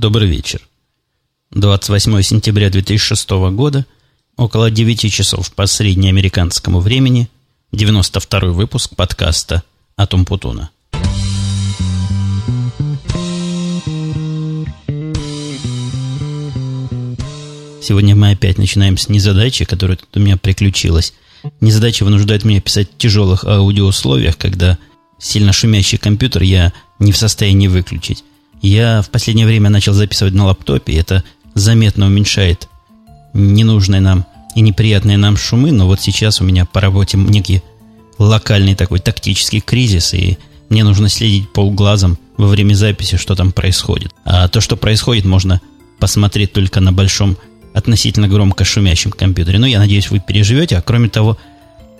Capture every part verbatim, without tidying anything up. Добрый вечер. двадцать восьмого сентября две тысячи шестого года, около девяти часов по среднеамериканскому времени, девяносто второй выпуск подкаста от Томпутуна. Сегодня мы опять начинаем с незадачи, которая тут у меня приключилась. Незадача вынуждает меня писать в тяжелых аудиоусловиях, когда сильно шумящий компьютер я не в состоянии выключить. Я в последнее время начал записывать на лаптопе, и это заметно уменьшает ненужные нам и неприятные нам шумы, но вот сейчас у меня по работе некий локальный такой тактический кризис, и мне нужно следить полглазом во время записи, что там происходит. А то, что происходит, можно посмотреть только на большом, относительно громко шумящем компьютере. Но я надеюсь, вы переживете, а кроме того,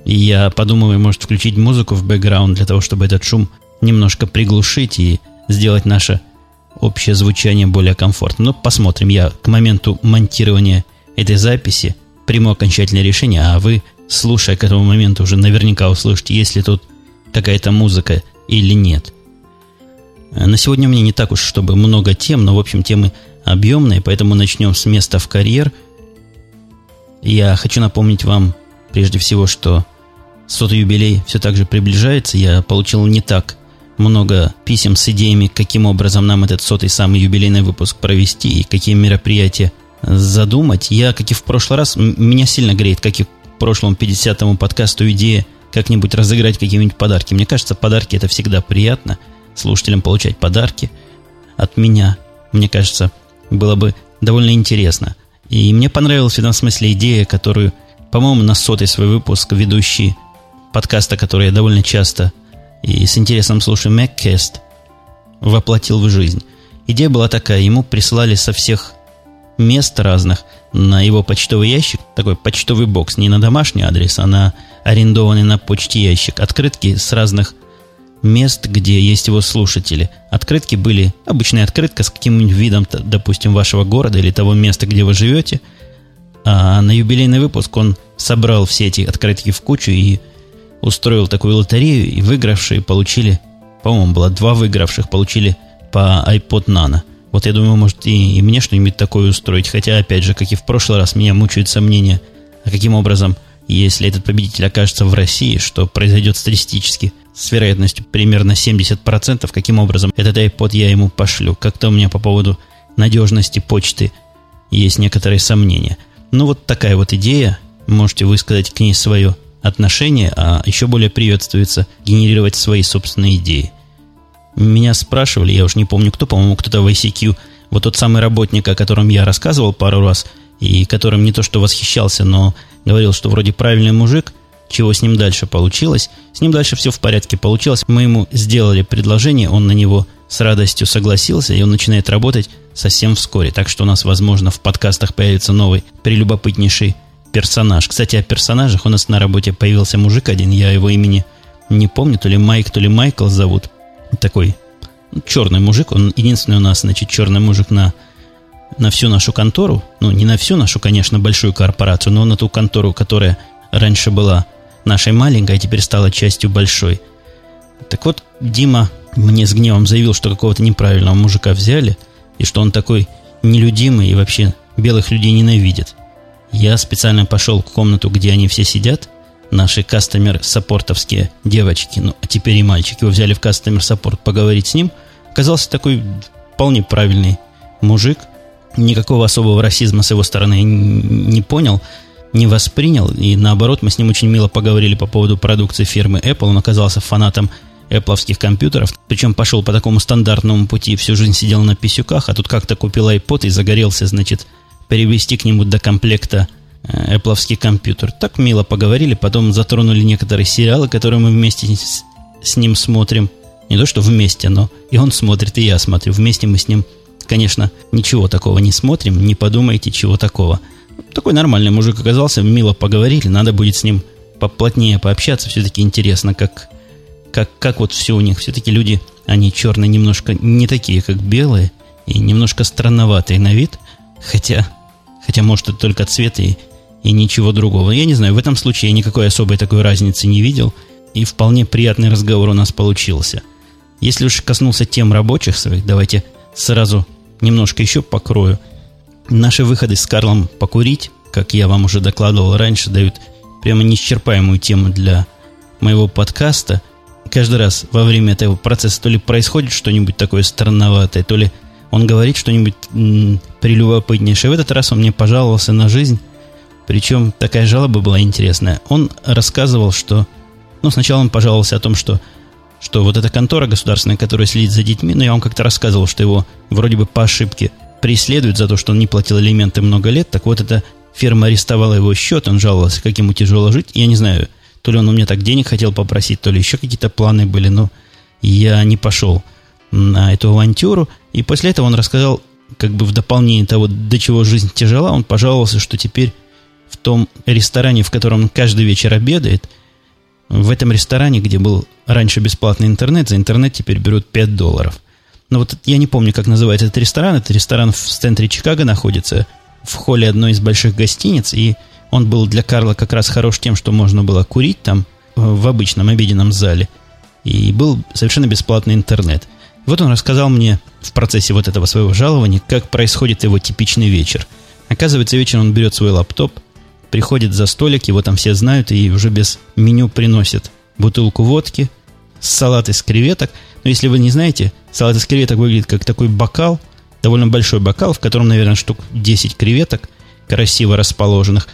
я подумываю, может, включить музыку в бэкграунд для того, чтобы этот шум немножко приглушить и сделать наше общее звучание более комфортным. Но посмотрим. Я к моменту монтирования этой записи приму окончательное решение, а вы, слушая, к этому моменту уже наверняка услышите, есть ли тут какая-то музыка или нет. На сегодня у меня не так уж, чтобы много тем, но, в общем, темы объемные, поэтому начнем с места в карьер. Я хочу напомнить вам, прежде всего, что сотый юбилей все так же приближается. Я получил не так много писем с идеями, каким образом нам этот сотый самый юбилейный выпуск провести и какие мероприятия задумать. Я, как и в прошлый раз, м- меня сильно греет, как и в прошлом пятидесятому подкасту, идея как-нибудь разыграть какие-нибудь подарки. Мне кажется, подарки — это всегда приятно, слушателям получать подарки от меня. Мне кажется, было бы довольно интересно. И мне понравилась в этом смысле идея, которую, по-моему, на сотый свой выпуск ведущий подкаста, который я довольно часто и с интересом слушаю, Мэг, воплотил в жизнь. Идея была такая. Ему прислали со всех мест разных на его почтовый ящик, такой почтовый бокс, не на домашний адрес, а на арендованный на почте ящик, открытки с разных мест, где есть его слушатели. Открытки были, обычная открытка с каким-нибудь видом, допустим, вашего города или того места, где вы живете. А на юбилейный выпуск он собрал все эти открытки в кучу и устроил такую лотерею, и выигравшие получили, по-моему, было два выигравших, получили по iPod Nano. Вот я думаю, может и, и мне что-нибудь такое устроить, хотя, опять же, как и в прошлый раз, меня мучают сомнения, а каким образом, если этот победитель окажется в России, что произойдет статистически с вероятностью примерно семьдесят процентов, каким образом этот iPod я ему пошлю. Как-то у меня по поводу надежности почты есть некоторые сомнения. Ну вот такая вот идея, можете высказать к ней свое отношение, а еще более приветствуется генерировать свои собственные идеи. Меня спрашивали, я уж не помню кто, по-моему, кто-то в ай си кью, вот тот самый работник, о котором я рассказывал пару раз, и которым не то что восхищался, но говорил, что вроде правильный мужик, чего с ним дальше получилось. С ним дальше все в порядке получилось. Мы ему сделали предложение, он на него с радостью согласился, и он начинает работать совсем вскоре. Так что у нас, возможно, в подкастах появится новый прелюбопытнейший персонаж. Кстати, о персонажах. У нас на работе появился мужик один, я его имени не помню, то ли Майк, то ли Майкл зовут. Такой черный мужик, он единственный у нас, значит, черный мужик на, на всю нашу контору. Ну, не на всю нашу, конечно, большую корпорацию, но на ту контору, которая раньше была нашей маленькой, а теперь стала частью большой. Так вот, Дима мне с гневом заявил, что какого-то неправильного мужика взяли, и что он такой нелюдимый и вообще белых людей ненавидит. Я специально пошел в комнату, где они все сидят, наши кастомер-саппортовские девочки, ну, а теперь и мальчики, его взяли в кастомер-саппорт поговорить с ним. Оказался такой вполне правильный мужик, никакого особого расизма с его стороны я не понял, не воспринял, и наоборот, мы с ним очень мило поговорили по поводу продукции фирмы Apple, он оказался фанатом эпловских компьютеров, причем пошел по такому стандартному пути, всю жизнь сидел на писюках, а тут как-то купил iPod и загорелся, значит, перевести к нему до комплекта Apple-овский компьютер. Так мило поговорили, потом затронули некоторые сериалы, которые мы вместе с, с ним смотрим. Не то, что вместе, но и он смотрит, и я смотрю. Вместе мы с ним, конечно, ничего такого не смотрим, не подумайте, чего такого. Такой нормальный мужик оказался, мило поговорили, надо будет с ним поплотнее пообщаться, все-таки интересно, как, как, как вот все у них. Все-таки люди, они черные, немножко не такие, как белые, и немножко странноватые на вид, хотя... Хотя, может, это только цвет и, и ничего другого. Я не знаю, в этом случае я никакой особой такой разницы не видел. И вполне приятный разговор у нас получился. Если уж коснулся тем рабочих своих, давайте сразу немножко еще покрою. Наши выходы с Карлом покурить, как я вам уже докладывал раньше, дают прямо неисчерпаемую тему для моего подкаста. Каждый раз во время этого процесса то ли происходит что-нибудь такое странноватое, то ли он говорит что-нибудь м- прелюбопытнейшее. В этот раз он мне пожаловался на жизнь. Причем такая жалоба была интересная. Он рассказывал, что... Ну, сначала он пожаловался о том, что, что вот эта контора государственная, которая следит за детьми, но я вам как-то рассказывал, что его вроде бы по ошибке преследуют за то, что он не платил алименты много лет. Так вот, эта фирма арестовала его счет, он жаловался, как ему тяжело жить. Я не знаю, то ли он у меня так денег хотел попросить, то ли еще какие-то планы были, но я не пошел на эту авантюру. И после этого он рассказал, как бы в дополнение того, до чего жизнь тяжела, он пожаловался, что теперь в том ресторане, в котором он каждый вечер обедает, в этом ресторане, где был раньше бесплатный интернет, за интернет теперь берут пять долларов. Но вот я не помню, как называется этот ресторан. Этот ресторан в центре Чикаго находится, в холле одной из больших гостиниц, и он был для Карла как раз хорош тем, что можно было курить там в обычном обеденном зале. И был совершенно бесплатный интернет. Вот он рассказал мне в процессе вот этого своего жалования, как происходит его типичный вечер. Оказывается, вечером он берет свой лаптоп, приходит за столик, его там все знают, и уже без меню приносят бутылку водки, салат из креветок. Но если вы не знаете, салат из креветок выглядит как такой бокал, довольно большой бокал, в котором, наверное, штук десять креветок, красиво расположенных.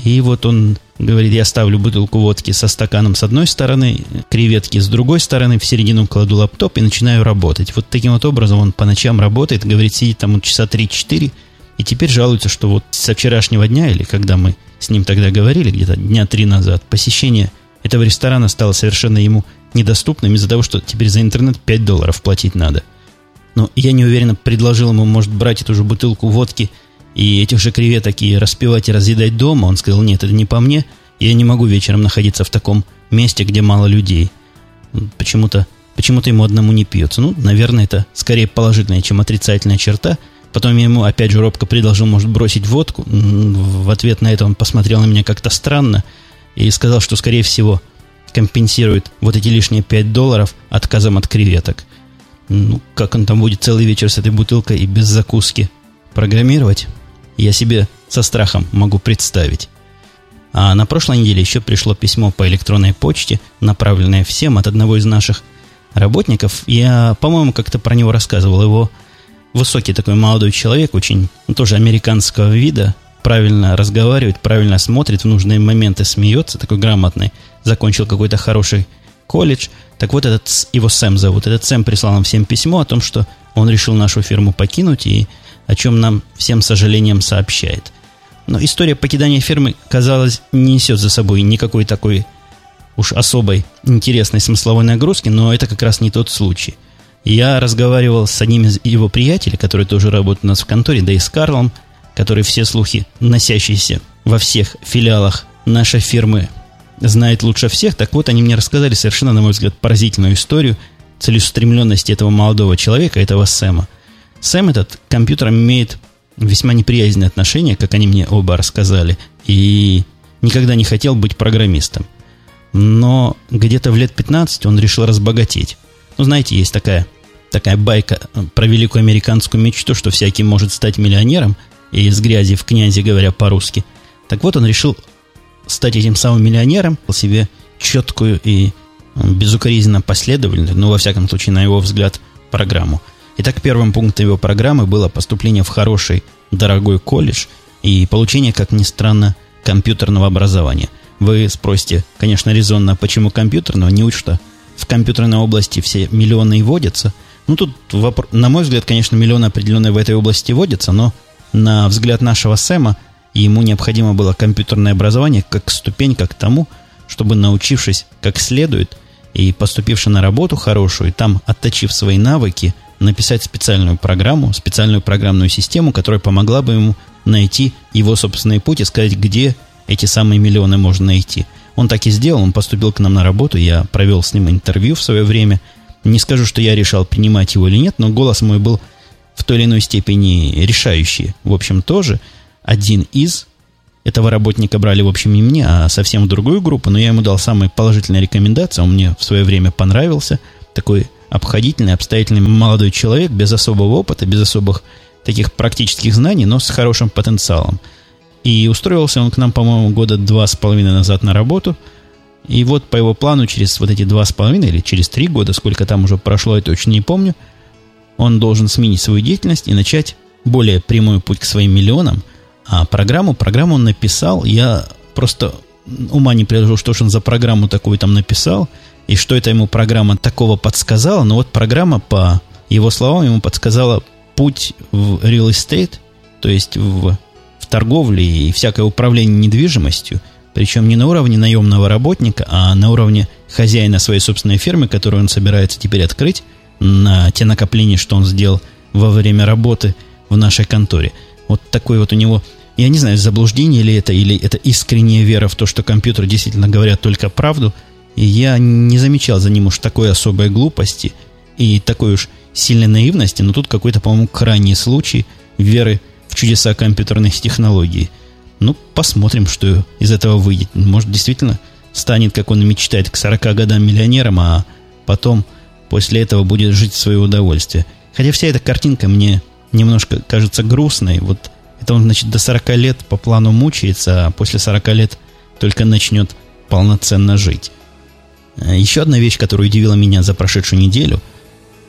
И вот он говорит, я ставлю бутылку водки со стаканом с одной стороны, креветки с другой стороны, в середину кладу лаптоп и начинаю работать. Вот таким вот образом он по ночам работает, говорит, сидит там часа три-четыре, и теперь жалуется, что вот со вчерашнего дня, или когда мы с ним тогда говорили, где-то дня три назад, посещение этого ресторана стало совершенно ему недоступным из-за того, что теперь за интернет пять долларов платить надо. Но я не уверенно предложил ему, может, брать эту же бутылку водки и этих же креветок и распивать и разъедать дома. Он сказал, нет, это не по мне. Я не могу вечером находиться в таком месте, где мало людей. Почему-то, почему-то ему одному не пьется. Ну, наверное, это скорее положительная, чем отрицательная черта. Потом я ему опять же робко предложил, может, бросить водку. В ответ на это он посмотрел на меня как-то странно и сказал, что, скорее всего, компенсирует вот эти лишние пять долларов отказом от креветок. Ну, как он там будет целый вечер с этой бутылкой и без закуски программировать? Я себе со страхом могу представить. А на прошлой неделе еще пришло письмо по электронной почте, направленное всем от одного из наших работников. Я, по-моему, как-то про него рассказывал. Его высокий такой молодой человек, очень тоже американского вида, правильно разговаривает, правильно смотрит, в нужные моменты смеется, такой грамотный, закончил какой-то хороший колледж. Так вот, этот, его Сэм зовут. Этот Сэм прислал нам всем письмо о том, что он решил нашу фирму покинуть и о чем нам всем сожалением сообщает. Но история покидания фирмы, казалось, не несет за собой никакой такой уж особой интересной смысловой нагрузки, но это как раз не тот случай. Я разговаривал с одним из его приятелей, который тоже работает у нас в конторе, да и с Карлом, который все слухи, носящиеся во всех филиалах нашей фирмы, знает лучше всех. Так вот, они мне рассказали совершенно, на мой взгляд, поразительную историю целеустремленности этого молодого человека, этого Сэма. Сэм этот к компьютерам имеет весьма неприязненное отношение, как они мне оба рассказали, и никогда не хотел быть программистом. Но где-то в лет пятнадцать он решил разбогатеть. Ну, знаете, есть такая, такая байка про великую американскую мечту, что всякий может стать миллионером, и из грязи в князи, говоря по-русски. Так вот, он решил стать этим самым миллионером, себе четкую и безукоризненно последовательную, ну, во всяком случае, на его взгляд, программу. Итак, первым пунктом его программы было поступление в хороший, дорогой колледж и получение, как ни странно, компьютерного образования. Вы спросите, конечно, резонно, почему компьютерного? Неужто в компьютерной области все миллионы и водятся? Ну, тут, на мой взгляд, конечно, миллионы определенные в этой области водятся, но на взгляд нашего Сэма ему необходимо было компьютерное образование как ступенька к тому, чтобы, научившись как следует и поступивши на работу хорошую, и там отточив свои навыки, написать специальную программу, специальную программную систему, которая помогла бы ему найти его собственный путь и сказать, где эти самые миллионы можно найти. Он так и сделал, он поступил к нам на работу, я провел с ним интервью в свое время. Не скажу, что я решал, принимать его или нет, но голос мой был в той или иной степени решающий. В общем, тоже один из этого работника брали, в общем, не мне, а совсем в другую группу, но я ему дал самые положительные рекомендации, он мне в свое время понравился. такой обходительный, обстоятельный молодой человек, без особого опыта, без особых таких практических знаний, но с хорошим потенциалом. И устроился он к нам, по-моему, года два с половиной назад на работу. И вот по его плану через вот эти два с половиной или через три года, сколько там уже прошло, я точно не помню, он должен сменить свою деятельность и начать более прямой путь к своим миллионам. А программу, программу он написал, я просто ума не приложу, что же он за программу такую там написал, и что это ему программа такого подсказала. Но вот программа, по его словам, ему подсказала путь в real estate, то есть в, в торговле и всякое управление недвижимостью, причем не на уровне наемного работника, а на уровне хозяина своей собственной фирмы, которую он собирается теперь открыть на те накопления, что он сделал во время работы в нашей конторе. Вот такой вот у него, я не знаю, заблуждение ли это, или это искренняя вера в то, что компьютеры действительно говорят только правду. И я не замечал за ним уж такой особой глупости и такой уж сильной наивности, но тут какой-то, по-моему, крайний случай веры в чудеса компьютерных технологий. Ну, посмотрим, что из этого выйдет. Может, действительно станет, как он и мечтает, к сорока годам миллионером, а потом, после этого, будет жить в свое удовольствие. Хотя вся эта картинка мне немножко кажется грустной. Вот это он, значит, до сорока лет по плану мучается, а после сорока лет только начнет полноценно жить. Еще одна вещь, которая удивила меня за прошедшую неделю,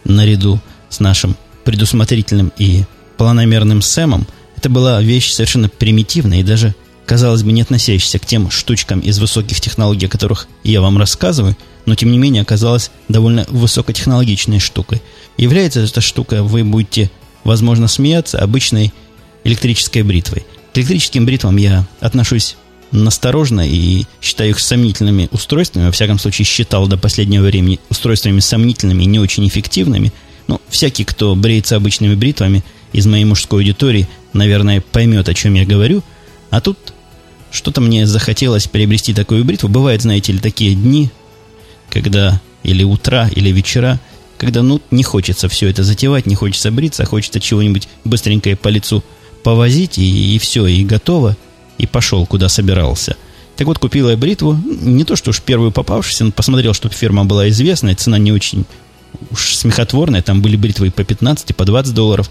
наряду с нашим предусмотрительным и планомерным Сэмом, это была вещь совершенно примитивная и даже, казалось бы, не относящаяся к тем штучкам из высоких технологий, о которых я вам рассказываю, но, тем не менее, оказалась довольно высокотехнологичной штукой. Является эта штука, вы будете, возможно, смеяться, обычной электрической бритвой. К электрическим бритвам я отношусь насторожно и считаю их сомнительными устройствами. Во всяком случае, считал до последнего времени устройствами сомнительными и не очень эффективными. Но всякий, кто бреется обычными бритвами из моей мужской аудитории, наверное, поймет, о чем я говорю. А тут что-то мне захотелось приобрести такую бритву. Бывают, знаете ли, такие дни, когда или утра, или вечера, когда, ну, не хочется все это затевать, не хочется бриться, а хочется чего-нибудь быстренько по лицу повозить, и, и все, и готово, и пошел, куда собирался. Так вот, купил я бритву, не то что уж первую попавшуюся, но посмотрел, чтобы фирма была известная, цена не очень уж смехотворная, там были бритвы и по пятнадцать, и по двадцать долларов.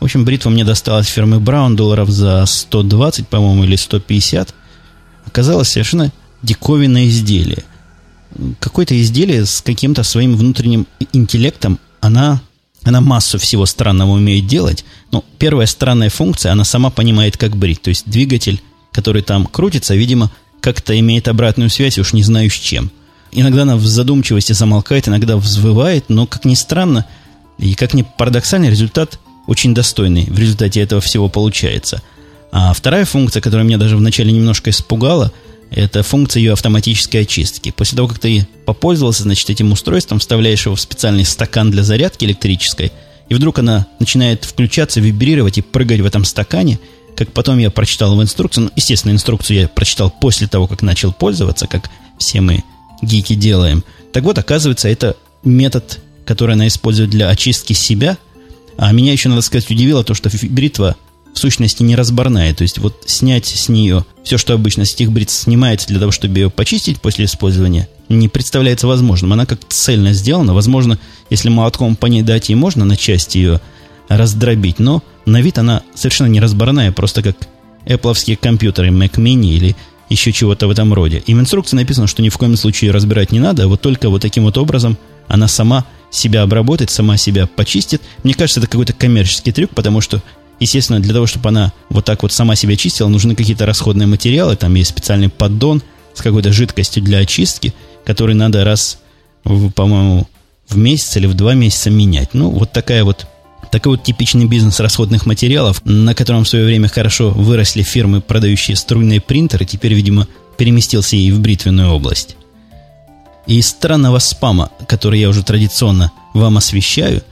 В общем, бритва мне досталась фирмы Braun долларов за сто двадцать, по-моему, или сто пятьдесят. Оказалось совершенно диковинное изделие. Какое-то изделие с каким-то своим внутренним интеллектом, она, она массу всего странного умеет делать. Но первая странная функция, она сама понимает, как брить. То есть двигатель, который там крутится, видимо, как-то имеет обратную связь, уж не знаю с чем. Иногда она в задумчивости замолкает, иногда взвывает, но, как ни странно, и как ни парадоксально, результат очень достойный. В результате этого всего получается. А вторая функция, которая меня даже вначале немножко испугала, это функция ее автоматической очистки. После того, как ты попользовался, значит, этим устройством, вставляешь его в специальный стакан для зарядки электрической, и вдруг она начинает включаться, вибрировать и прыгать в этом стакане, как потом я прочитал в инструкции. Ну, естественно, инструкцию я прочитал после того, как начал пользоваться, как все мы гики делаем. Так вот, оказывается, это метод, который она использует для очистки себя. А меня еще, надо сказать, удивило то, что бритва в сущности неразборная. То есть вот снять с нее все, что обычно с этих бритв снимается для того, чтобы ее почистить после использования, не представляется возможным. Она как цельно сделана. Возможно, если молотком по ней дать, ей можно на части ее раздробить. Но на вид она совершенно неразборная, просто как Apple-овские компьютеры, Mac Mini или еще чего-то в этом роде. И в инструкции написано, что ни в коем случае ее разбирать не надо, а вот только вот таким вот образом она сама себя обработает, сама себя почистит. Мне кажется, это какой-то коммерческий трюк, потому что, естественно, для того, чтобы она вот так вот сама себя чистила, нужны какие-то расходные материалы. Там есть специальный поддон с какой-то жидкостью для очистки, который надо раз, по-моему, в месяц или в два месяца менять. Ну, вот такая вот, такой вот типичный бизнес расходных материалов, на котором в свое время хорошо выросли фирмы, продающие струйные принтеры, теперь, видимо, переместился и в бритвенную область. И из странного спама, который я уже традиционно вам освещаю,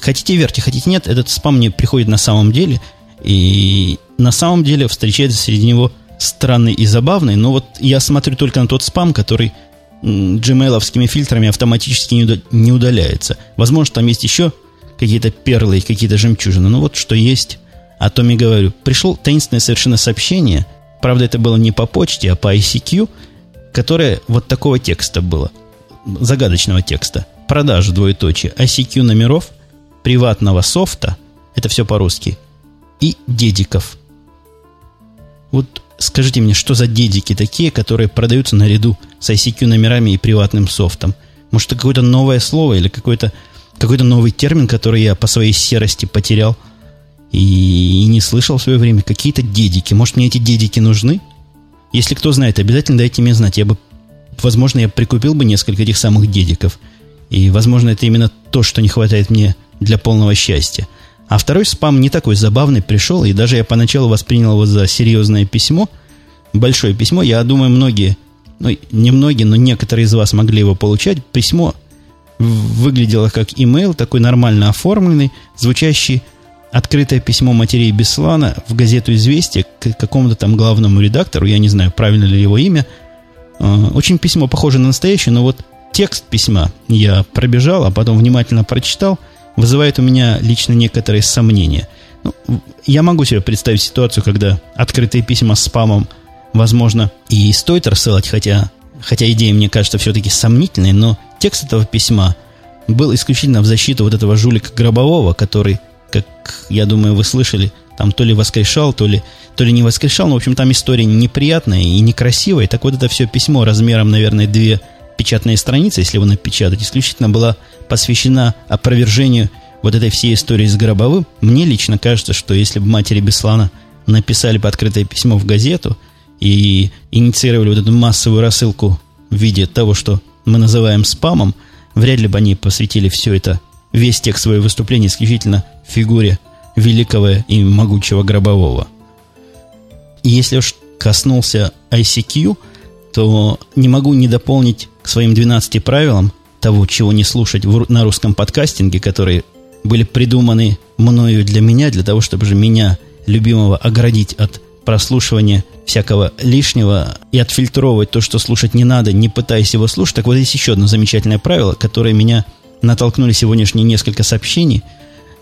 хотите верьте, хотите нет, этот спам мне приходит на самом деле, и на самом деле встречается среди него странный и забавный, но вот я смотрю только на тот спам, который gmail-овскими фильтрами автоматически не удаляется. Возможно, там есть еще какие-то перлы и какие-то жемчужины, но вот что есть, о том и говорю. Пришло таинственное совершенно сообщение, правда, это было не по почте, а по ай си кью, которое вот такого текста было, загадочного текста. продажу двоеточие ай си кью номеров, приватного софта, это все по-русски, и дедиков. Вот скажите мне, что за дедики такие, которые продаются наряду с ай си кью номерами и приватным софтом? Может, это какое-то новое слово или какой-то, какой-то новый термин, который я по своей серости потерял и, и не слышал в свое время? Какие-то дедики. Может, мне эти дедики нужны? Если кто знает, обязательно дайте мне знать. Я бы, возможно, я прикупил бы несколько этих самых дедиков. И, возможно, это именно то, что не хватает мне для полного счастья. А второй спам не такой забавный пришел, и даже я поначалу воспринял его за серьезное письмо, большое письмо. Я думаю, многие, ну, не многие, но некоторые из вас могли его получать. Письмо выглядело как имейл, такой нормально оформленный, звучащий открытое письмо матерей Беслана в газету «Известия» к какому-то там главному редактору, я не знаю, правильно ли его имя. Очень письмо похоже на настоящее, но вот текст письма я пробежал, а потом внимательно прочитал, вызывает у меня лично некоторые сомнения. Ну, я могу себе представить ситуацию, когда открытые письма с спамом, возможно, и стоит рассылать, хотя, хотя идея, мне кажется, все-таки сомнительной, но текст этого письма был исключительно в защиту вот этого жулика Гробового, который, как, я думаю, вы слышали, там то ли воскрешал, то ли, то ли не воскрешал, но, в общем, там история неприятная и некрасивая. Так вот, это все письмо размером, наверное, две печатная страница, если его напечатать, исключительно была посвящена опровержению вот этой всей истории с Гробовым. Мне лично кажется, что если бы матери Беслана написали бы открытое письмо в газету и инициировали вот эту массовую рассылку в виде того, что мы называем спамом, вряд ли бы они посвятили все это, весь текст своего выступления исключительно фигуре великого и могучего Гробового. И если уж коснулся ай си кью, то не могу не дополнить к своим двенадцати правилам того, чего не слушать в, на русском подкастинге, которые были придуманы мною для меня, для того, чтобы же меня, любимого, оградить от прослушивания всякого лишнего и отфильтровывать то, что слушать не надо, не пытаясь его слушать. Так вот, есть еще одно замечательное правило, которое меня натолкнули сегодняшние несколько сообщений.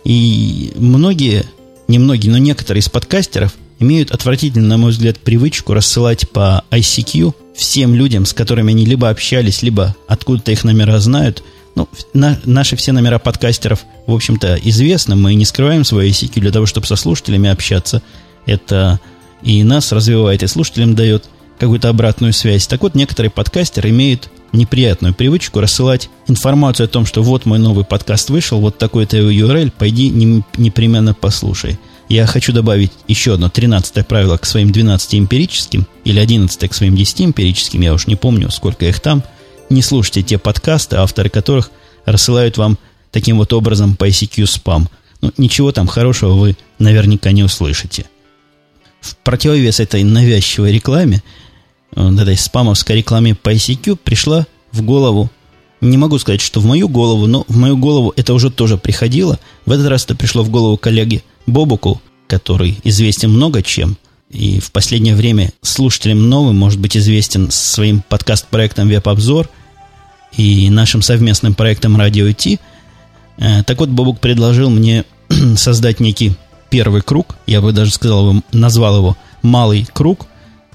И многие, не многие, но некоторые из подкастеров имеют отвратительную, на мой взгляд, привычку рассылать по ай си кью всем людям, с которыми они либо общались, либо откуда-то их номера знают. Ну, на, наши все номера подкастеров, в общем-то, известны. Мы не скрываем свои ай си кью для того, чтобы со слушателями общаться. Это и нас развивает, и слушателям дает какую-то обратную связь. Так вот, некоторые подкастеры имеют неприятную привычку рассылать информацию о том, что вот мой новый подкаст вышел, вот такой-то ю ар эль, пойди непременно послушай. Я хочу добавить еще одно тринадцатое правило к своим двенадцати эмпирическим, или одиннадцатое к своим десяти эмпирическим, я уж не помню, сколько их там. Не слушайте те подкасты, авторы которых рассылают вам таким вот образом по ай си кью спам. Ну, ничего там хорошего вы наверняка не услышите. В противовес этой навязчивой рекламе, этой спамовской рекламе по ай си кью, пришла в голову, не могу сказать, что в мою голову, но в мою голову это уже тоже приходило. В этот раз это пришло в голову коллеге Бобуку, который известен много чем, и в последнее время слушателям новым, может быть, известен своим подкаст-проектом «Веб-обзор» и нашим совместным проектом «Радио Т». Так вот, Бобук предложил мне создать некий первый круг, я бы даже сказал, назвал его «Малый круг»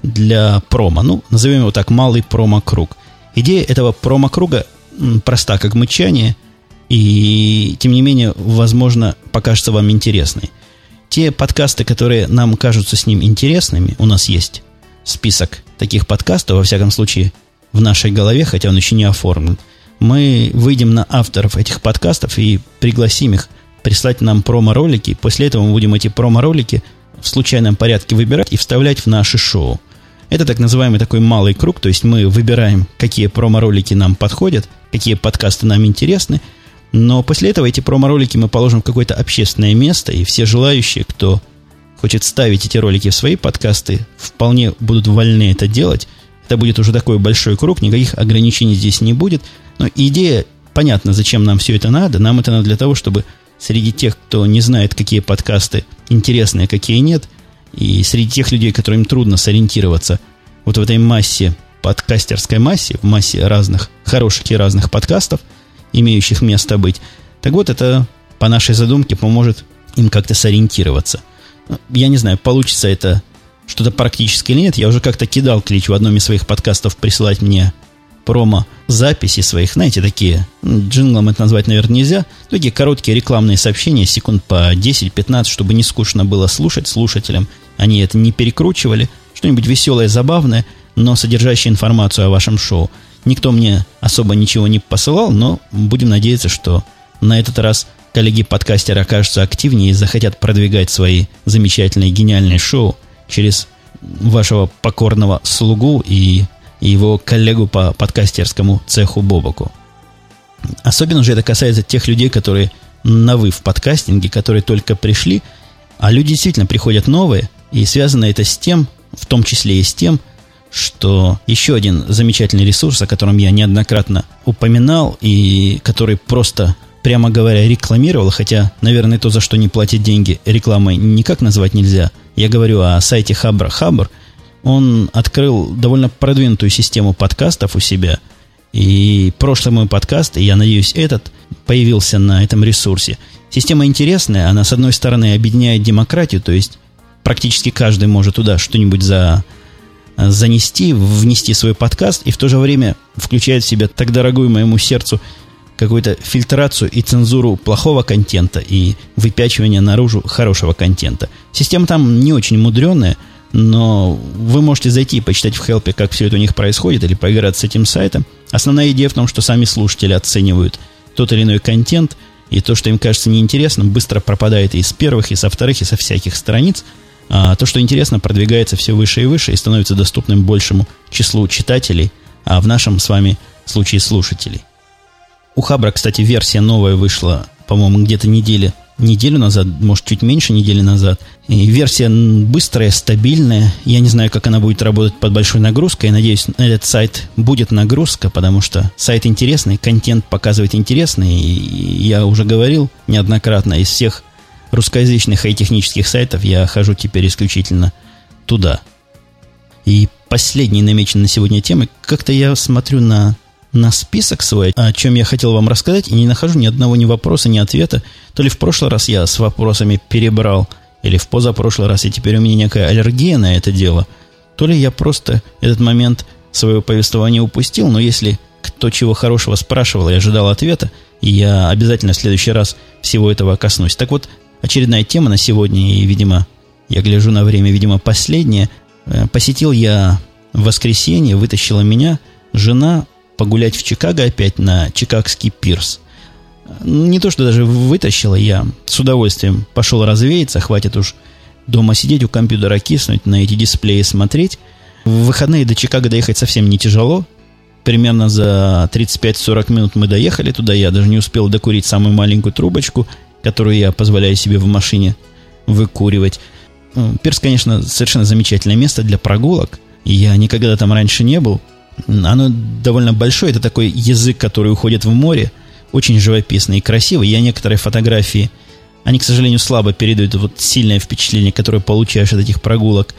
для промо. Ну, назовем его так, «Малый промо-круг». Идея этого промо-круга проста, как мычание, и, тем не менее, возможно, покажется вам интересной. Те подкасты, которые нам кажутся с ним интересными, у нас есть список таких подкастов, во всяком случае, в нашей голове, хотя он еще не оформлен. Мы выйдем на авторов этих подкастов и пригласим их прислать нам промо-ролики. После этого мы будем эти промо-ролики в случайном порядке выбирать и вставлять в наше шоу. Это так называемый такой малый круг, то есть мы выбираем, какие промо-ролики нам подходят, какие подкасты нам интересны. Но после этого эти промо-ролики мы положим в какое-то общественное место, и все желающие, кто хочет ставить эти ролики в свои подкасты, вполне будут вольны это делать. Это будет уже такой большой круг, никаких ограничений здесь не будет. Но идея, понятно, зачем нам все это надо. Нам это надо для того, чтобы среди тех, кто не знает, какие подкасты интересные, какие нет, и среди тех людей, которым трудно сориентироваться вот в этой массе, подкастерской массе, в массе разных хороших и разных подкастов, имеющих место быть. Так вот, это, по нашей задумке, поможет им как-то сориентироваться. Я не знаю, получится это что-то практически или нет. Я уже как-то кидал клич в одном из своих подкастов присылать мне промо-записи своих, знаете, такие, джинглом это назвать, наверное, нельзя, такие короткие рекламные сообщения, секунд по десять-пятнадцать, чтобы не скучно было слушать слушателям, они это не перекручивали, что-нибудь веселое, забавное, но содержащее информацию о вашем шоу. Никто мне особо ничего не посылал, но будем надеяться, что на этот раз коллеги-подкастеры окажутся активнее и захотят продвигать свои замечательные, гениальные шоу через вашего покорного слугу и его коллегу по подкастерскому цеху Бобуку. Особенно же это касается тех людей, которые новы в подкастинге, которые только пришли, а люди действительно приходят новые, и связано это с тем, в том числе и с тем, что еще один замечательный ресурс, о котором я неоднократно упоминал и который просто, прямо говоря, рекламировал, хотя, наверное, то, за что не платят деньги, рекламой никак назвать нельзя. Я говорю о сайте Хабра-Хабр. Он открыл довольно продвинутую систему подкастов у себя. И прошлый мой подкаст, и, я надеюсь, этот, появился на этом ресурсе. Система интересная. Она, с одной стороны, объединяет демократию, то есть практически каждый может туда что-нибудь за... занести, внести свой подкаст, и в то же время включает в себя так дорогую моему сердцу какую-то фильтрацию и цензуру плохого контента и выпячивание наружу хорошего контента. Система там не очень мудреная, но вы можете зайти и почитать в хелпе, как все это у них происходит, или поиграть с этим сайтом. Основная идея в том, что сами слушатели оценивают тот или иной контент, и то, что им кажется неинтересным, быстро пропадает и с первых, и со вторых, и со всяких страниц. А то, что интересно, продвигается все выше и выше и становится доступным большему числу читателей, а в нашем с вами случае слушателей. У Хабра, кстати, версия новая вышла, по-моему, где-то недели, неделю назад, может, чуть меньше недели назад. И версия быстрая, стабильная. Я не знаю, как она будет работать под большой нагрузкой. Надеюсь, на этот сайт будет нагрузка, потому что сайт интересный, контент показывает интересный. И я уже говорил неоднократно, из всех русскоязычных и технических сайтов я хожу теперь исключительно туда. И последней намеченной на сегодня темой, как-то я смотрю на, на список свой, о чем я хотел вам рассказать, и не нахожу ни одного ни вопроса, ни ответа. То ли в прошлый раз я с вопросами перебрал, или в позапрошлый раз, и теперь у меня некая аллергия на это дело, то ли я просто этот момент своего повествования упустил, но если кто чего хорошего спрашивал и ожидал ответа, я обязательно в следующий раз всего этого коснусь. Так вот, очередная тема на сегодня, и, видимо, я гляжу на время, видимо, последняя. Посетил я в воскресенье, вытащила меня жена погулять в Чикаго опять на Чикагский пирс. Не то, что даже вытащила, я с удовольствием пошел развеяться, хватит уж дома сидеть, у компьютера киснуть, на эти дисплеи смотреть. В выходные до Чикаго доехать совсем не тяжело. Примерно за тридцать пять сорок минут мы доехали туда, я даже не успел докурить самую маленькую трубочку, которую я позволяю себе в машине выкуривать. Пирс, конечно, совершенно замечательное место для прогулок. Я никогда там раньше не был. Оно довольно большое. Это такой язык, который уходит в море. Очень живописный и красивый. Я некоторые фотографии, они, к сожалению, слабо передают вот сильное впечатление, которое получаешь от этих прогулок.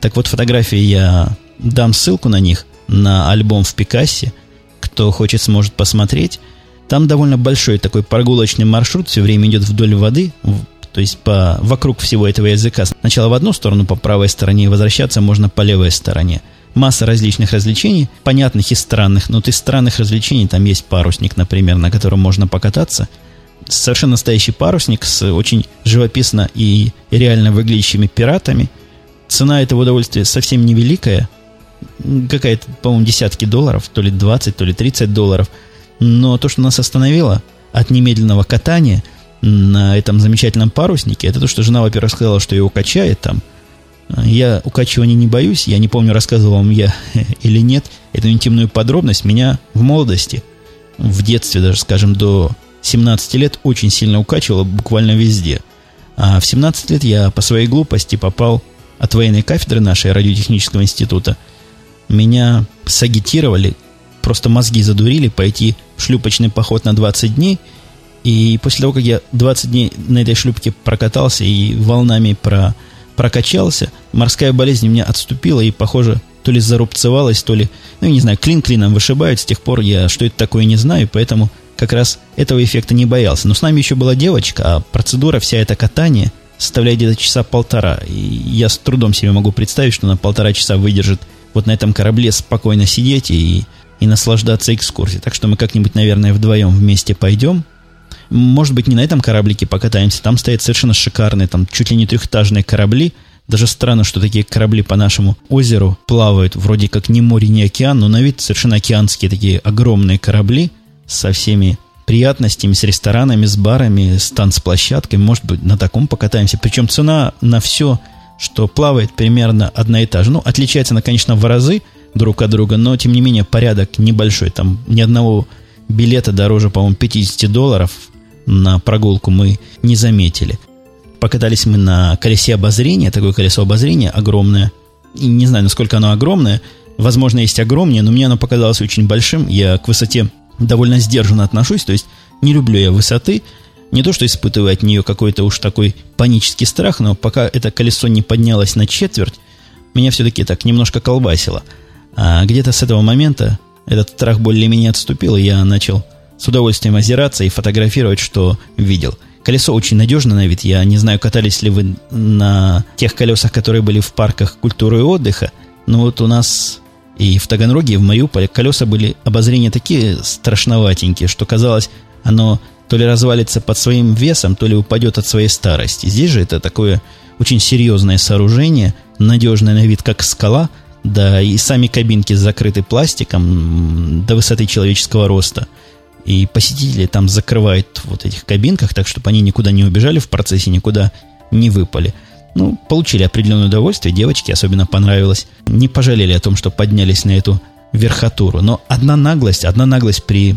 Так вот, фотографии я дам ссылку на них, на альбом в Пикассе. Кто хочет, сможет посмотреть. Там довольно большой такой прогулочный маршрут, все время идет вдоль воды, то есть по, вокруг всего этого языка. Сначала в одну сторону, по правой стороне, и возвращаться можно по левой стороне. Масса различных развлечений, понятных и странных, но вот из странных развлечений там есть парусник, например, на котором можно покататься. Совершенно настоящий парусник с очень живописно и реально выглядящими пиратами. Цена этого удовольствия совсем невеликая, какая-то, по-моему, десятки долларов, то ли двадцать, то ли тридцать долларов. Но то, что нас остановило от немедленного катания на этом замечательном паруснике, это то, что жена, во-первых, сказала, что его качает там. Я укачивания не боюсь. Я не помню, рассказывал вам я или нет эту интимную подробность. Меня в молодости, в детстве даже, скажем, до семнадцати лет очень сильно укачивало буквально везде. А в семнадцать лет я по своей глупости попал от военной кафедры нашей радиотехнического института. Меня сагитировали, просто мозги задурили пойти в шлюпочный поход на двадцать дней. И после того, как я двадцать дней на этой шлюпке прокатался и волнами про, прокачался, морская болезнь у меня отступила и, похоже, то ли зарубцевалась, то ли, ну, не знаю, клин клином вышибают. С тех пор я что это такое не знаю, поэтому как раз этого эффекта не боялся. Но с нами еще была девочка, а процедура, вся это катание составляет где-то часа полтора. И я с трудом себе могу представить, что она полтора часа выдержит вот на этом корабле спокойно сидеть и и наслаждаться экскурсией. Так что мы как-нибудь, наверное, вдвоем вместе пойдем. Может быть, не на этом кораблике покатаемся. Там стоят совершенно шикарные, там чуть ли не трехэтажные корабли. Даже странно, что такие корабли по нашему озеру плавают. Вроде как ни море, ни океан, но на вид совершенно океанские такие огромные корабли со всеми приятностями, с ресторанами, с барами, с танцплощадкой. Может быть, на таком покатаемся. Причем цена на все, что плавает, примерно одна и та же. Ну, отличается она, конечно, в разы друг от друга, но, тем не менее, порядок небольшой. Там ни одного билета дороже, по-моему, пятьдесят долларов на прогулку мы не заметили. Покатались мы на колесе обозрения. Такое колесо обозрения огромное. И не знаю, насколько оно огромное. Возможно, есть огромнее, но мне оно показалось очень большим. Я к высоте довольно сдержанно отношусь. То есть не люблю я высоты. Не то, что испытываю от нее какой-то уж такой панический страх, но пока это колесо не поднялось на четверть, меня все-таки так немножко колбасило. А где-то с этого момента этот страх более-менее отступил, и я начал с удовольствием озираться и фотографировать, что видел. Колесо очень надежно на вид. Я не знаю, катались ли вы на тех колесах, которые были в парках культуры и отдыха, но вот у нас и в Таганроге, и в Мариуполе колеса были обозрения такие страшноватенькие, что казалось, оно то ли развалится под своим весом, то ли упадет от своей старости. Здесь же это такое очень серьезное сооружение, надежное на вид, как скала, да и сами кабинки закрыты пластиком до высоты человеческого роста. И посетители там закрывают вот этих кабинках, так, чтобы они никуда не убежали в процессе, никуда не выпали. Ну, получили определенное удовольствие. Девочке особенно понравилось. Не пожалели о том, что поднялись на эту верхотуру. Но одна наглость, одна наглость при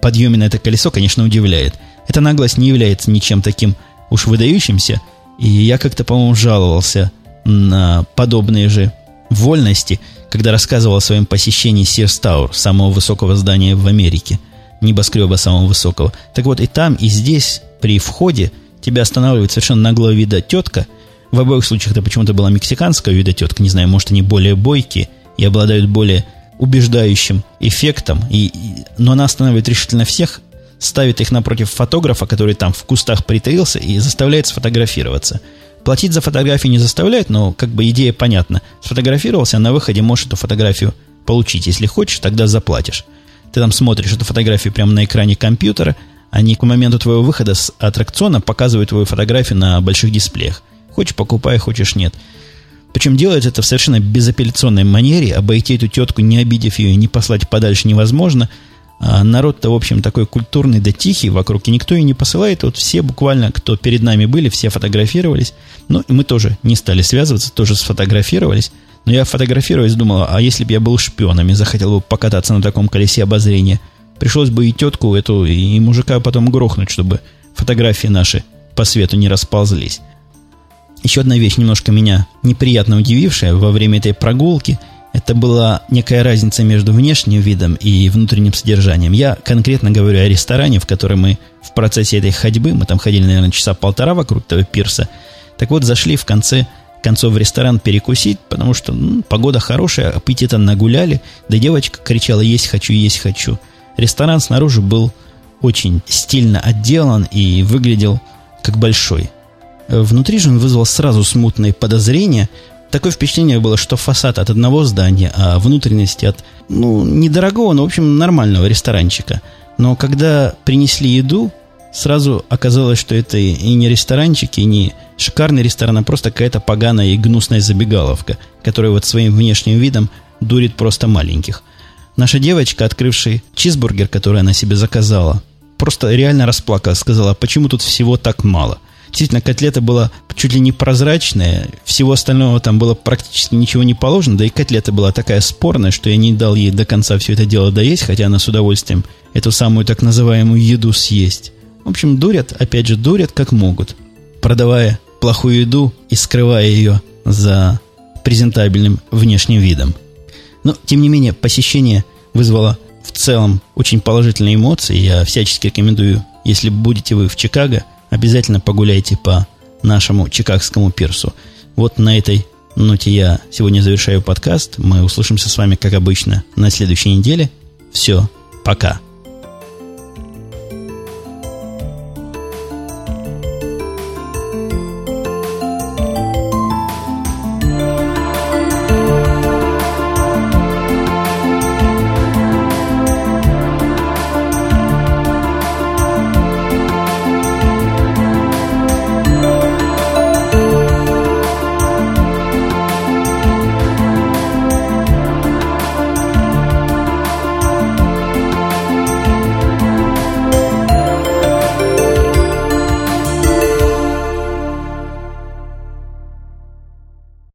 подъеме на это колесо, конечно, удивляет. Эта наглость не является ничем таким уж выдающимся. И я как-то, по-моему, жаловался на подобные же вольности, когда рассказывал о своем посещении Sears Tower, самого высокого здания в Америке. Небоскреба самого высокого. Так вот, и там, и здесь, при входе, тебя останавливает совершенно наглого вида тетка. В обоих случаях это почему-то была мексиканского вида тетка. Не знаю, может, они более бойкие и обладают более убеждающим эффектом. И, и, но она останавливает решительно всех, ставит их напротив фотографа, который там в кустах притаился, и заставляет сфотографироваться. Платить за фотографии не заставляет, но как бы идея понятна. Сфотографировался, а на выходе можешь эту фотографию получить. Если хочешь, тогда заплатишь. Ты там смотришь эту фотографию прямо на экране компьютера. Они к моменту твоего выхода с аттракциона показывают твою фотографию на больших дисплеях. Хочешь — покупай, хочешь — нет. Причем делают это в совершенно безапелляционной манере. Обойти эту тетку, не обидев ее, и не послать подальше невозможно. А народ-то, в общем, такой культурный да тихий вокруг. И никто ее не посылает. Вот все буквально, кто перед нами были, все фотографировались. Ну, и мы тоже не стали связываться, тоже сфотографировались. Но я, фотографируясь, думал, а если бы я был шпионом и захотел бы покататься на таком колесе обозрения, пришлось бы и тетку эту, и мужика потом грохнуть, чтобы фотографии наши по свету не расползлись. Еще одна вещь, немножко меня неприятно удивившая во время этой прогулки, это была некая разница между внешним видом и внутренним содержанием. Я конкретно говорю о ресторане, в котором мы в процессе этой ходьбы, мы там ходили, наверное, часа полтора вокруг того пирса, так вот зашли в конце концов в ресторан перекусить, потому что ну, погода хорошая, аппетита нагуляли, да девочка кричала: «Есть хочу, есть хочу». Ресторан снаружи был очень стильно отделан и выглядел как большой. Внутри же он вызвал сразу смутные подозрения. Такое впечатление было, что фасад от одного здания, а внутренности от, ну, недорогого, но, в общем, нормального ресторанчика. Но когда принесли еду, сразу оказалось, что это и не ресторанчик, и не шикарный ресторан, а просто какая-то поганая и гнусная забегаловка, которая вот своим внешним видом дурит просто маленьких. Наша девочка, открывшая чизбургер, который она себе заказала, просто реально расплакалась, сказала: почему тут всего так мало? Действительно, котлета была чуть ли не прозрачная, всего остального там было практически ничего не положено, да и котлета была такая спорная, что я не дал ей до конца все это дело доесть, хотя она с удовольствием эту самую так называемую еду съесть. В общем, дурят, опять же, дурят как могут, продавая плохую еду и скрывая ее за презентабельным внешним видом. Но, тем не менее, посещение вызвало в целом очень положительные эмоции. Я всячески рекомендую, если будете вы в Чикаго, обязательно погуляйте по нашему чикагскому пирсу. Вот на этой ноте я сегодня завершаю подкаст. Мы услышимся с вами, как обычно, на следующей неделе. Все, пока.